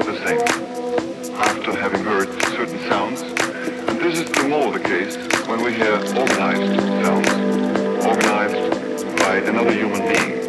always the same after having heard certain sounds, and this is the more the case when we hear organized sounds, organized by another human being.